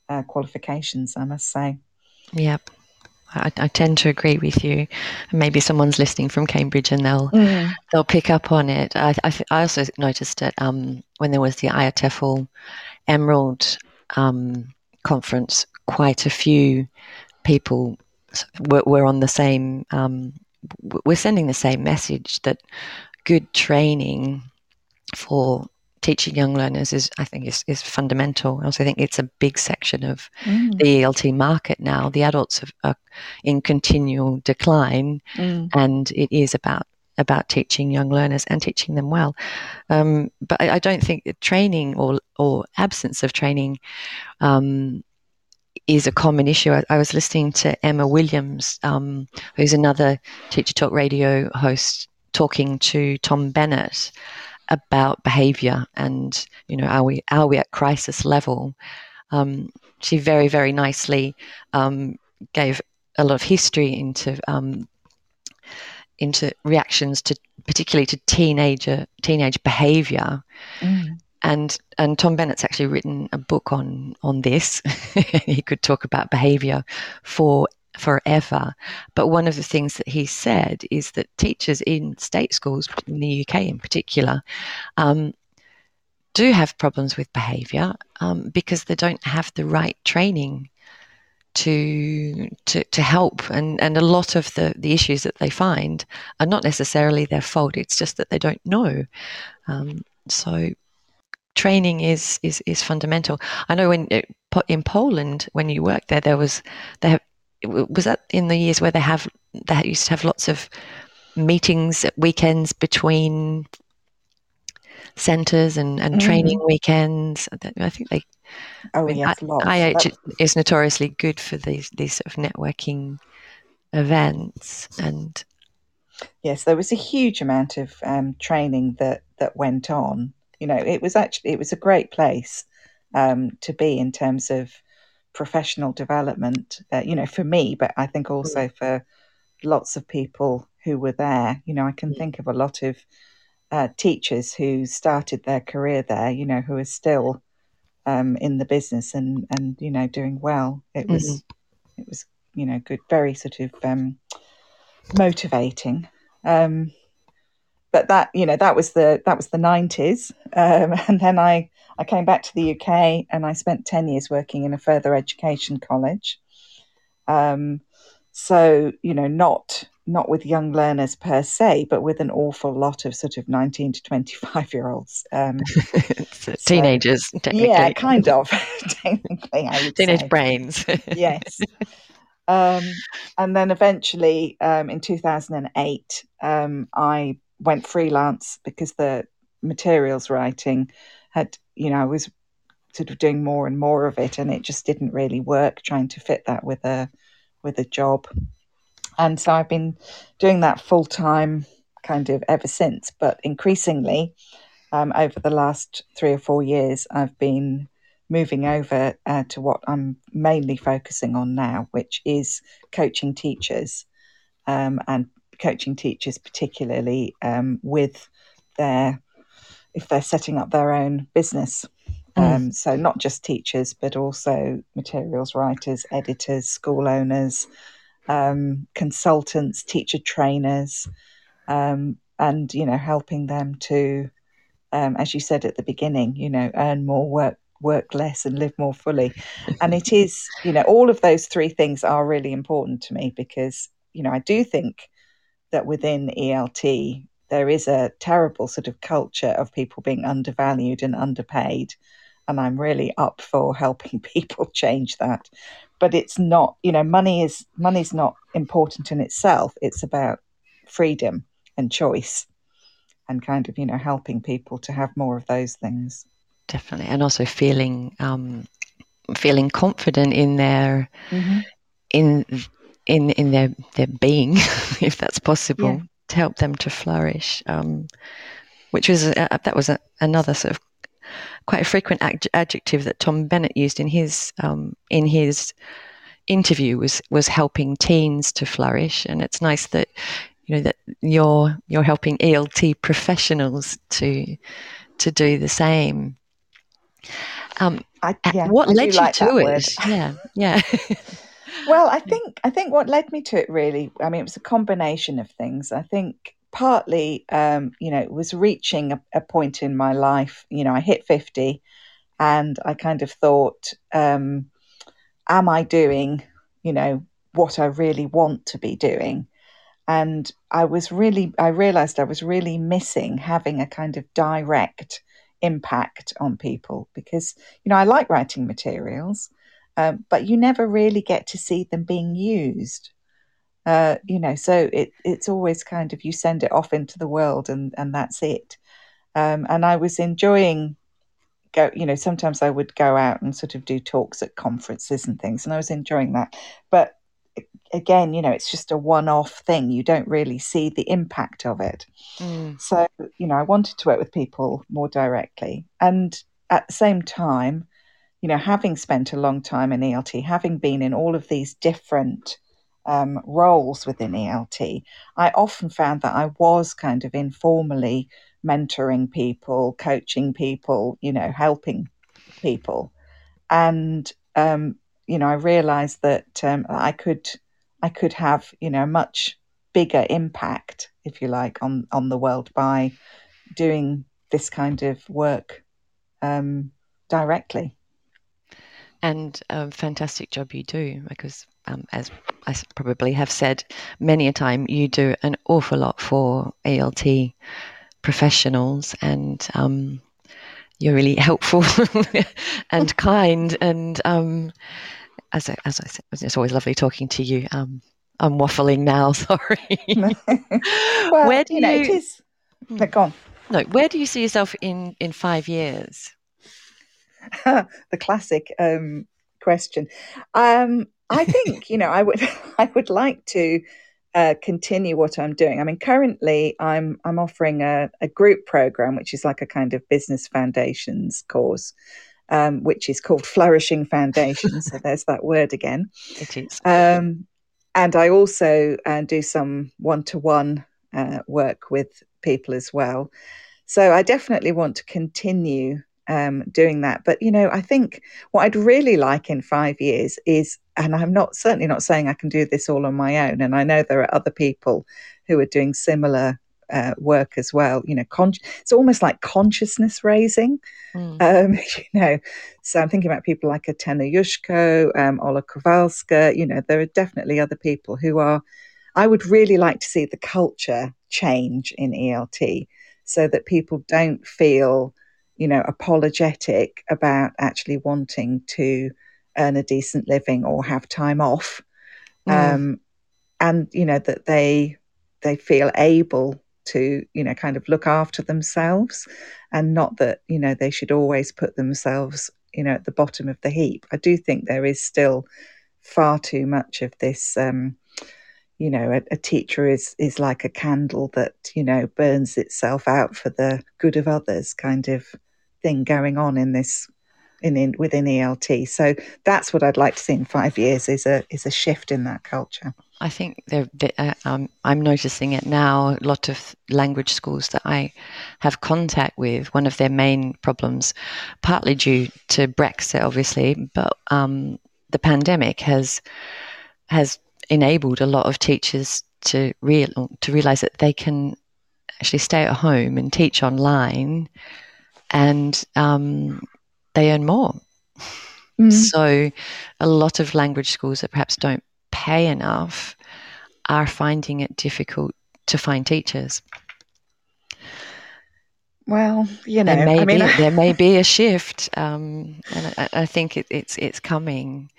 uh, qualifications, I must say. Yep. I, I tend to agree with you. Maybe someone's listening from Cambridge and they'll mm. they'll pick up on it. I, I, I also noticed that um, when there was the I A T E F L Emerald um, conference, quite a few people were, were on the same, um, we're sending the same message that good training for teaching young learners is, I think, is, is fundamental. I also think it's a big section of mm. the E L T market now. The adults are in continual decline, mm. and it is about about teaching young learners and teaching them well. Um, but I, I don't think training or or absence of training um, is a common issue. I, I was listening to Emma Williams, um, who's another Teacher Talk Radio host, talking to Tom Bennett about behaviour and, you know, are we are we at crisis level? Um, she very, very nicely um, gave a lot of history into um, into reactions to, particularly to teenager teenage behaviour, mm. and and Tom Bennett's actually written a book on on this. He could talk about behaviour for forever, but one of the things that he said is that teachers in state schools, in the U K in particular, um, do have problems with behaviour um, because they don't have the right training to to to help, and and a lot of the the issues that they find are not necessarily their fault. It's just that they don't know. Um, so training is is is fundamental. I know when in Poland, when you work there, there was they have, was that in the years where they have they used to have lots of meetings at weekends between centres and, and mm. training weekends. I think they. Oh, I mean, yes, I H is notoriously good for these these sort of networking events, and yes, there was a huge amount of um, training that, that went on. You know, it was actually it was a great place um, to be in terms of professional development. Uh, you know, for me, but I think also for lots of people who were there. You know, I can think of a lot of uh, teachers who started their career there. You know, who are still Um, in the business and, and you know doing well. It was mm-hmm. it was you know good, very sort of um, motivating. Um, but that you know that was the that was the nineties, um, and then I I came back to the U K and I spent ten years working in a further education college. Um, so you know not not with young learners per se, but with an awful lot of sort of nineteen to twenty-five year olds. Um, Teenagers, so, technically. Yeah, kind of. Technically, I would Teenage say. brains. Yes. Um, and then eventually um, in two thousand eight, um, I went freelance because the materials writing had, you know, I was sort of doing more and more of it, and it just didn't really work trying to fit that with a with a job. And so I've been doing that full time kind of ever since. But increasingly, um, over the last three or four years, I've been moving over uh, to what I'm mainly focusing on now, which is coaching teachers um, and coaching teachers particularly um, with their, if they're setting up their own business. Mm. Um, so not just teachers, but also materials writers, editors, school owners, Um, consultants, teacher trainers, um, and, you know, helping them to, um, as you said at the beginning, you know, earn more, work work less and live more fully. And it is, you know, all of those three things are really important to me because, you know, I do think that within E L T, there is a terrible sort of culture of people being undervalued and underpaid. And I'm really up for helping people change that. But it's not, you know, money is money's not important in itself. It's about freedom and choice and kind of, you know, helping people to have more of those things. Definitely. And also feeling um, feeling confident in their mm-hmm. in in in their, their being, if that's possible, yeah. to help them to flourish. Um, which was a, that was a, another sort of quite a frequent ad- adjective that Tom Bennett used in his um, in his interview was was helping teens to flourish, and it's nice that you know that you're you're helping E L T professionals to to do the same. Um, I, yeah, what I led you like to it? Word. Yeah, yeah. Well, I think I think what led me to it really, I mean, it was a combination of things. I think. Partly, um, you know, it was reaching a, a point in my life, you know, I hit fifty and I kind of thought, um, am I doing, you know, what I really want to be doing? And I was really, I realised I was really missing having a kind of direct impact on people because, you know, I like writing materials, um, but you never really get to see them being used. Uh, you know, so it it's always kind of you send it off into the world and, and that's it. Um, and I was enjoying, go you know, sometimes I would go out and sort of do talks at conferences and things, and I was enjoying that. But again, you know, it's just a one-off thing. You don't really see the impact of it. Mm. So, you know, I wanted to work with people more directly. And at the same time, you know, having spent a long time in E L T, having been in all of these different Um, roles within E L T, I often found that I was kind of informally mentoring people, coaching people, you know, helping people. And, um, you know, I realized that um, I could I could have, you know, a much bigger impact, if you like, on, on the world by doing this kind of work um, directly. And a fantastic job you do, because um, as I probably have said many a time, you do an awful lot for E L T professionals, and um, you're really helpful and kind. And um, as I, as I said, it's always lovely talking to you. Um, I'm waffling now. Sorry. well, where do you? you... Know, it is. They're gone. No, where do you see yourself in, in five years? The classic um, question. Um, I think, you know, I would I would like to uh, continue what I'm doing. I mean, currently I'm I'm offering a, a group program, which is like a kind of business foundations course, um, which is called Flourishing Foundations. So there's that word again. It is. Um, and I also uh, do some one-to-one uh, work with people as well. So I definitely want to continue Um, doing that. But, you know, I think what I'd really like in five years is, and I'm not certainly not saying I can do this all on my own, and I know there are other people who are doing similar uh, work as well, you know, con- it's almost like consciousness raising, mm. um, you know, so I'm thinking about people like Atena Yushko, um, Ola Kowalska, you know, there are definitely other people who are, I would really like to see the culture change in E L T so that people don't feel, you know, apologetic about actually wanting to earn a decent living or have time off. Mm. Um, and, you know, that they they feel able to, you know, kind of look after themselves, and not that, you know, they should always put themselves, you know, at the bottom of the heap. I do think there is still far too much of this, um, you know, a, a teacher is is like a candle that, you know, burns itself out for the good of others kind of thing going on in this in, in within E L T. So that's what I'd like to see in five years is a is a shift in that culture. I think there, uh, um, I'm noticing it now. A lot of language schools that I have contact with, one of their main problems, partly due to Brexit, obviously, but um, the pandemic has has enabled a lot of teachers to real to realize that they can actually stay at home and teach online, and um, they earn more. Mm. So a lot of language schools that perhaps don't pay enough are finding it difficult to find teachers. Well, you know, there may, I mean, be, I... there may be a shift, um, and I, I think it, it's it's coming.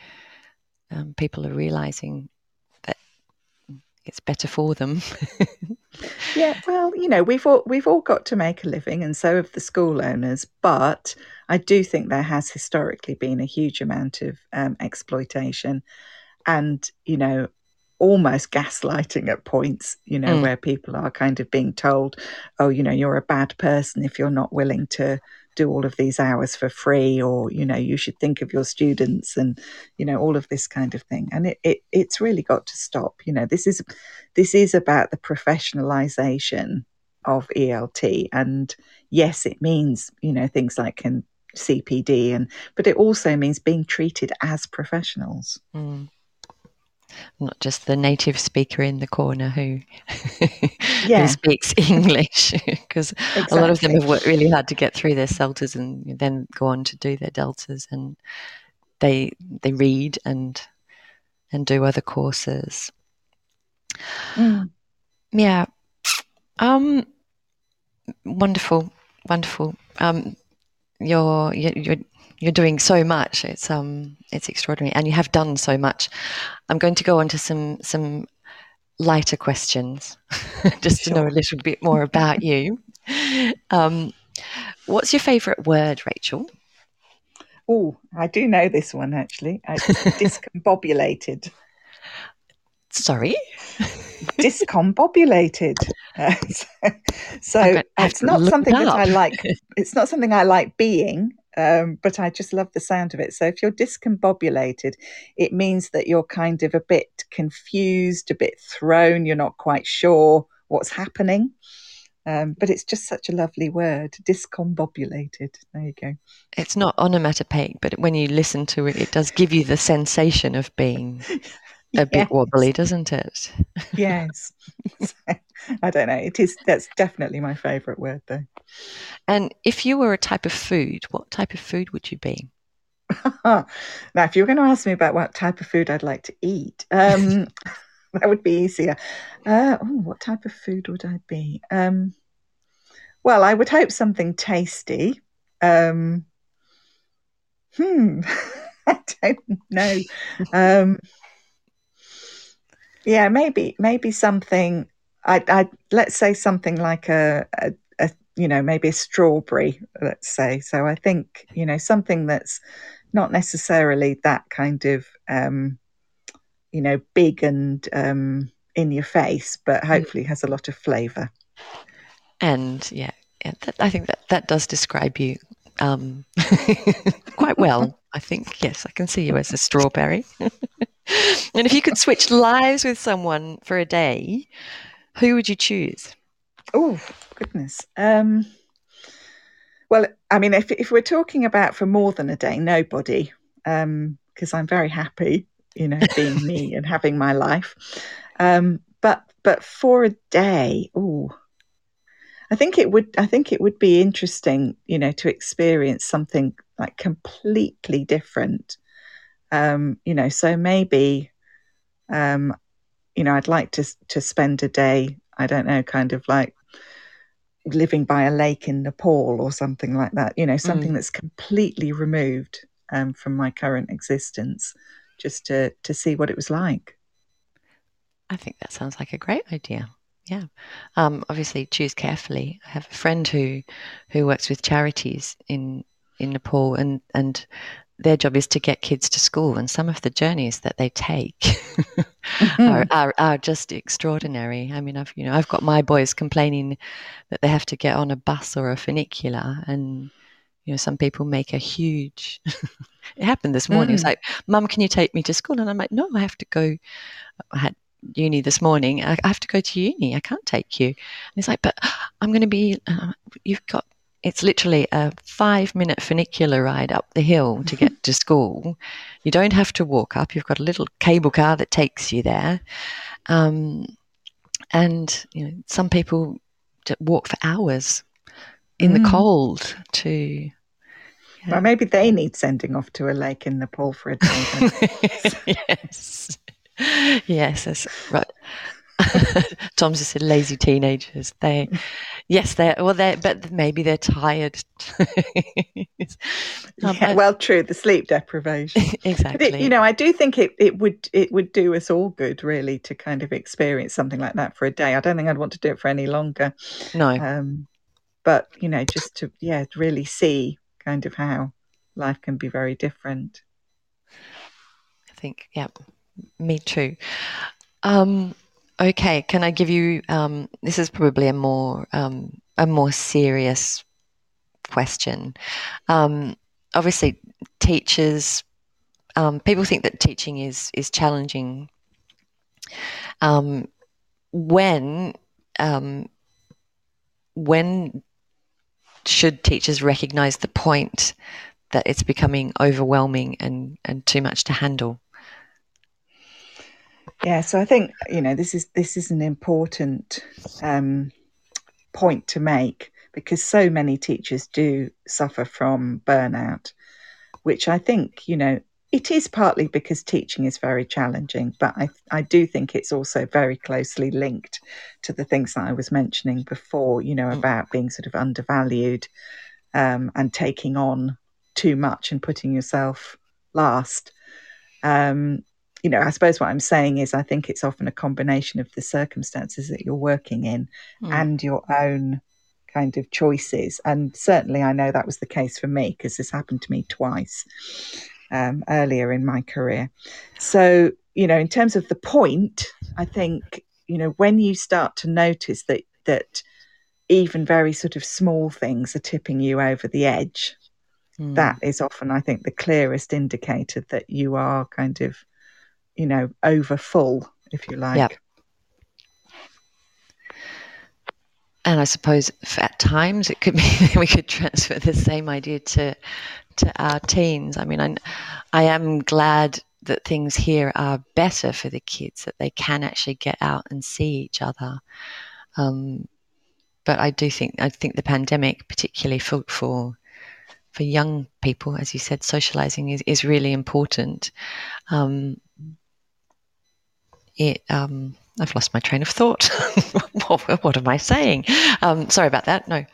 Um, people are realizing it's better for them. Yeah, well, you know, we've all we've all got to make a living, and so have the school owners. But I do think there has historically been a huge amount of um, exploitation, and you know, almost gaslighting at points. You know, mm. where people are kind of being told, "Oh, you know, you're a bad person if you're not willing to do all of these hours for free," or, you know, "You should think of your students," and, you know, all of this kind of thing. And it, it it's really got to stop. You know, this is this is about the professionalization of E L T. And yes, it means, you know, things like in C P D, and but it also means being treated as professionals. Mm. Not just the native speaker in the corner who, yeah. who speaks English, because exactly. a lot of them have worked really hard to get through their CELTAs and then go on to do their DELTAs, and they they read and and do other courses. Mm. Yeah, um, wonderful, wonderful. Um, you're you're. You're doing so much. It's um, it's extraordinary, and you have done so much. I'm going to go on to some some lighter questions, just sure. to know a little bit more about you. Um, what's your favourite word, Rachel? Oh, I do know this one, actually. I, discombobulated. Sorry? Discombobulated. Uh, so so it's not something that I like. It's not something I like being, um, but I just love the sound of it. So if you're discombobulated, it means that you're kind of a bit confused, a bit thrown. You're not quite sure what's happening. Um, but it's just such a lovely word, discombobulated. There you go. It's not onomatopoeic, but when you listen to it, it does give you the sensation of being a yes. bit wobbly, doesn't it? Yes. I don't know. It is. That's definitely my favourite word, though. And if you were a type of food, what type of food would you be? Now, if you were going to ask me about what type of food I'd like to eat... Um, that would be easier. Uh, ooh, what type of food would I be? Um, well, I would hope something tasty. Um, hmm, I don't know. Um, yeah, maybe maybe something. I, I let's say something like a, a, a you know maybe a strawberry. Let's say. So I think you know something that's not necessarily that kind of. Um, you know, big and um, in your face, but hopefully has a lot of flavour. And, yeah, yeah that, I think that, that does describe you um, quite well, I think. Yes, I can see you as a strawberry. And if you could switch lives with someone for a day, who would you choose? Oh, goodness. Um, well, I mean, if, if we're talking about for more than a day, nobody, um, because I'm very happy. You know, being me and having my life. Um, but but for a day, ooh, I think it would I think it would be interesting, you know, to experience something like completely different. Um, you know, so maybe, um, you know, I'd like to to spend a day, I don't know, kind of like living by a lake in Nepal or something like that. You know, something mm. that's completely removed um, from my current existence. Just to, to see what it was like. I think that sounds like a great idea. Yeah. Um, obviously, choose carefully. I have a friend who who works with charities in in Nepal, and, and their job is to get kids to school. And some of the journeys that they take mm-hmm. are, are are just extraordinary. I mean, I've you know I've got my boys complaining that they have to get on a bus or a funicular, and you know, some people make a huge. It happened this morning. Mm. It's like, Mum, can you take me to school? And I'm like, no, I have to go. I had uni this morning. I have to go to uni. I can't take you. And it's like, but I'm going to be. Uh, you've got. It's literally a five-minute funicular ride up the hill to get to school. You don't have to walk up. You've got a little cable car that takes you there. Um, and you know, some people walk for hours. In the mm. cold, to yeah. well, maybe they need sending off to a lake in Nepal for a day. yes, yes, that's right. Tom's just said lazy teenagers. They, yes, they're well, they but maybe they're tired. um, yeah, well, true, the sleep deprivation. Exactly. But it, you know, I do think it, it would it would do us all good, really, to kind of experience something like that for a day. I don't think I'd want to do it for any longer. No. Um, But, you know, just to, yeah, really see kind of how life can be very different. I think, yeah, me too. Um, okay, can I give you, um, this is probably a more um, a more serious question. Um, obviously, teachers, um, people think that teaching is, is challenging. Um, when um, when... should teachers recognise the point that it's becoming overwhelming and, and too much to handle? Yeah, so I think, you know, this is this is an important um, point to make, because so many teachers do suffer from burnout, which I think, you know, it is partly because teaching is very challenging, but I, I do think it's also very closely linked to the things that I was mentioning before, you know, about being sort of undervalued um, and taking on too much and putting yourself last. Um, you know, I suppose what I'm saying is I think it's often a combination of the circumstances that you're working in mm. and your own kind of choices. And certainly I know that was the case for me, because this happened to me twice um, earlier in my career. So, you know, in terms of the point, I think, you know, when you start to notice that that even very sort of small things are tipping you over the edge, mm. that is often, I think, the clearest indicator that you are kind of, you know, over full, if you like. Yep. And I suppose at times it could be that we could transfer the same idea to to our teens. I mean, I, I am glad that things here are better for the kids, that they can actually get out and see each other. Um, but I do think I think the pandemic, particularly for for, for young people, as you said, socialising is, is really important. Um, it. Um, I've lost my train of thought. what, what am I saying? Um, sorry about that. No,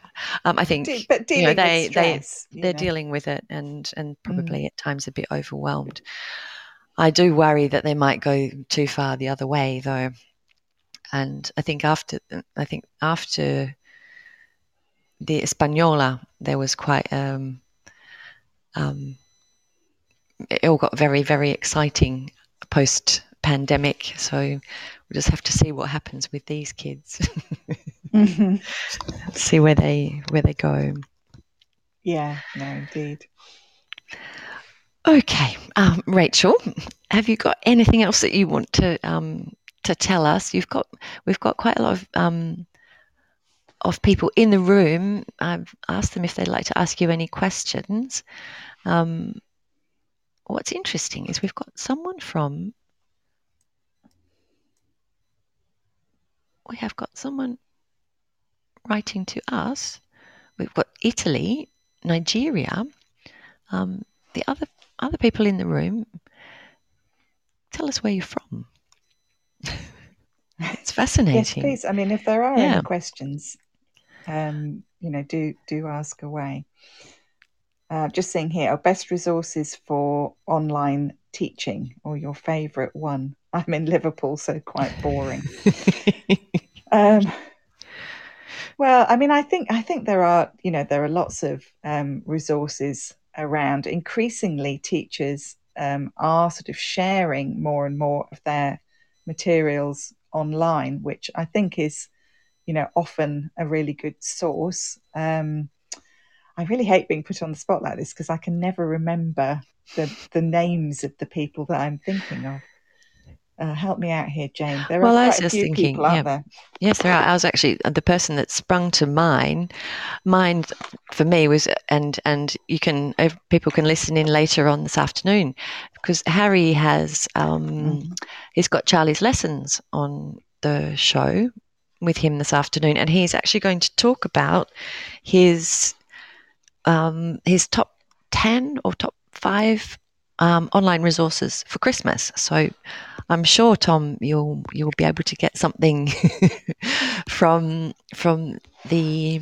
um, I think De- but you know, they, stress, they, you they're know. dealing with it and, and probably mm. at times a bit overwhelmed. I do worry that they might go too far the other way, though. And I think after I think after the Española, there was quite um, um, it all got very, very exciting post pandemic. So we just have to see what happens with these kids. mm-hmm. See where they where they go. Yeah, no, indeed. Okay, um, Rachel, have you got anything else that you want to um, to tell us? You've got we've got quite a lot of um, of people in the room. I've asked them if they'd like to ask you any questions. Um, what's interesting is we've got someone from. We have got someone writing to us. We've got Italy, Nigeria. Um, the other other people in the room, tell us where you're from. It's fascinating. Yes, please. I mean, if there are yeah. any questions, um, you know, do do ask away. Uh, just seeing here, our best resources for online teaching, or your favourite one. I'm in Liverpool, so quite boring. Um, well, I mean, I think I think there are, you know, there are lots of um, resources around. Increasingly, teachers um, are sort of sharing more and more of their materials online, which I think is, you know, often a really good source. Um, I really hate being put on the spot like this because I can never remember the the names of the people that I'm thinking of. Uh, help me out here, Jane. There well, are quite a few thinking, people, aren't yeah. there? Yes, there are. I was actually the person that sprung to mind. Mine for me was, and and you can people can listen in later on this afternoon, because Harry has um, mm-hmm. he's got Charlie's lessons on the show with him this afternoon, and he's actually going to talk about his um, his top ten or top five. Um, online resources for Christmas. So I'm sure, Tom, you'll you'll be able to get something from from the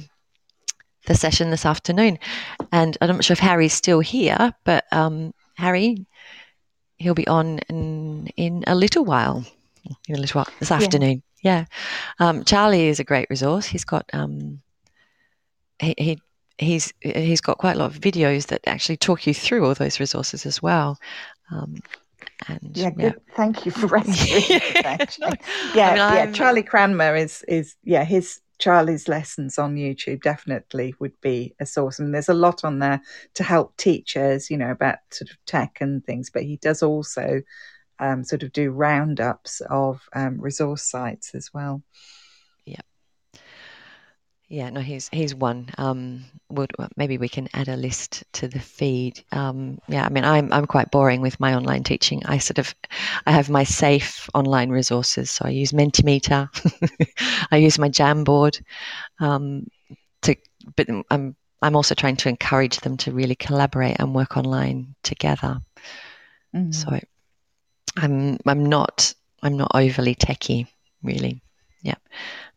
the session this afternoon. And I'm not sure if Harry's still here, but um, Harry, he'll be on in, in a little while, in a little while this afternoon. Yeah, yeah. Um, Charlie is a great resource. He's got um, he. he He's he's got quite a lot of videos that actually talk you through all those resources as well. Um, and yeah, yeah. Good. Thank you for rescuing yeah. me. no. Yeah, I mean, yeah. I'm... Charlie Cranmer is is yeah. His Charlie's lessons on YouTube definitely would be a source, and there's a lot on there to help teachers, you know, about sort of tech and things. But he does also um, sort of do roundups of um, resource sites as well. Yeah, no, he's he's one. Um, we'll, maybe we can add a list to the feed. Um, yeah, I mean, I'm I'm quite boring with my online teaching. I sort of, I have my safe online resources. So I use Mentimeter, I use my Jamboard. Um, to, but I'm I'm also trying to encourage them to really collaborate and work online together. Mm. So I'm I'm not I'm not overly techie, really. Yeah,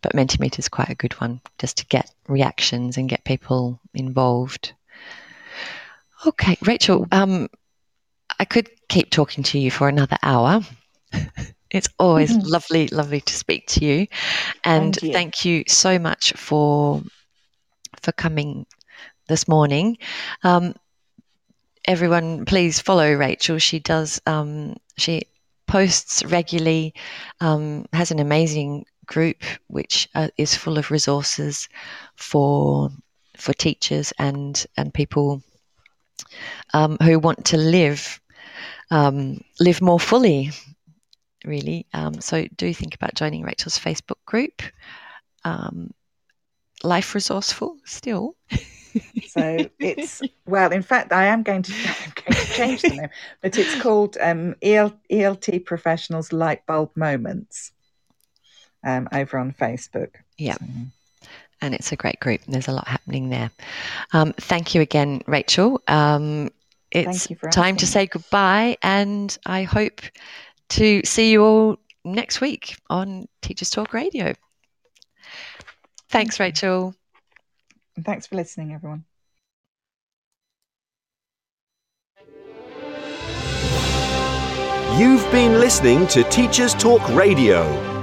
but Mentimeter is quite a good one just to get reactions and get people involved. Okay, Rachel, um, I could keep talking to you for another hour, It's always mm-hmm. lovely, lovely to speak to you. And thank you, thank you so much for for coming this morning. Um, everyone, please follow Rachel. She does. Um, she posts regularly. Um, has an amazing group which uh, is full of resources for for teachers and and people um, who want to live um, live more fully. Really, um, so do think about joining Rachel's Facebook group. Um, life resourceful still. So it's well. In fact, I am going to, I'm going to change the name, but it's called um, E L, E L T Professionals Lightbulb Moments um, over on Facebook. Yeah, so. And it's a great group. There's a lot happening there. Um, thank you again, Rachel. Um, it's time to say goodbye, and I hope to see you all next week on Teachers Talk Radio. Thanks, Rachel. And thanks for listening, everyone. You've been listening to Teachers Talk Radio.